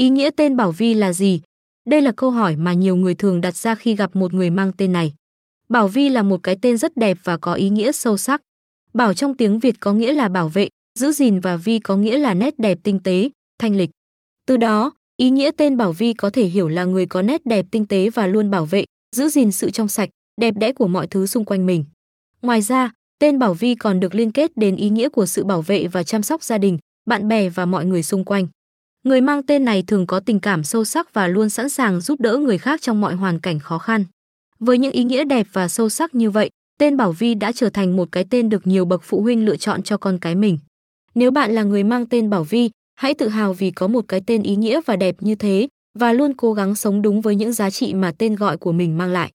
Ý nghĩa tên Bảo Vy là gì? Đây là câu hỏi mà nhiều người thường đặt ra khi gặp một người mang tên này. Bảo Vy là một cái tên rất đẹp và có ý nghĩa sâu sắc. Bảo trong tiếng Việt có nghĩa là bảo vệ, giữ gìn và Vy có nghĩa là nét đẹp tinh tế, thanh lịch. Từ đó, ý nghĩa tên Bảo Vy có thể hiểu là người có nét đẹp tinh tế và luôn bảo vệ, giữ gìn sự trong sạch, đẹp đẽ của mọi thứ xung quanh mình. Ngoài ra, tên Bảo Vy còn được liên kết đến ý nghĩa của sự bảo vệ và chăm sóc gia đình, bạn bè và mọi người xung quanh. Người mang tên này thường có tình cảm sâu sắc và luôn sẵn sàng giúp đỡ người khác trong mọi hoàn cảnh khó khăn. Với những ý nghĩa đẹp và sâu sắc như vậy, tên Bảo Vy đã trở thành một cái tên được nhiều bậc phụ huynh lựa chọn cho con cái mình. Nếu bạn là người mang tên Bảo Vy, hãy tự hào vì có một cái tên ý nghĩa và đẹp như thế và luôn cố gắng sống đúng với những giá trị mà tên gọi của mình mang lại.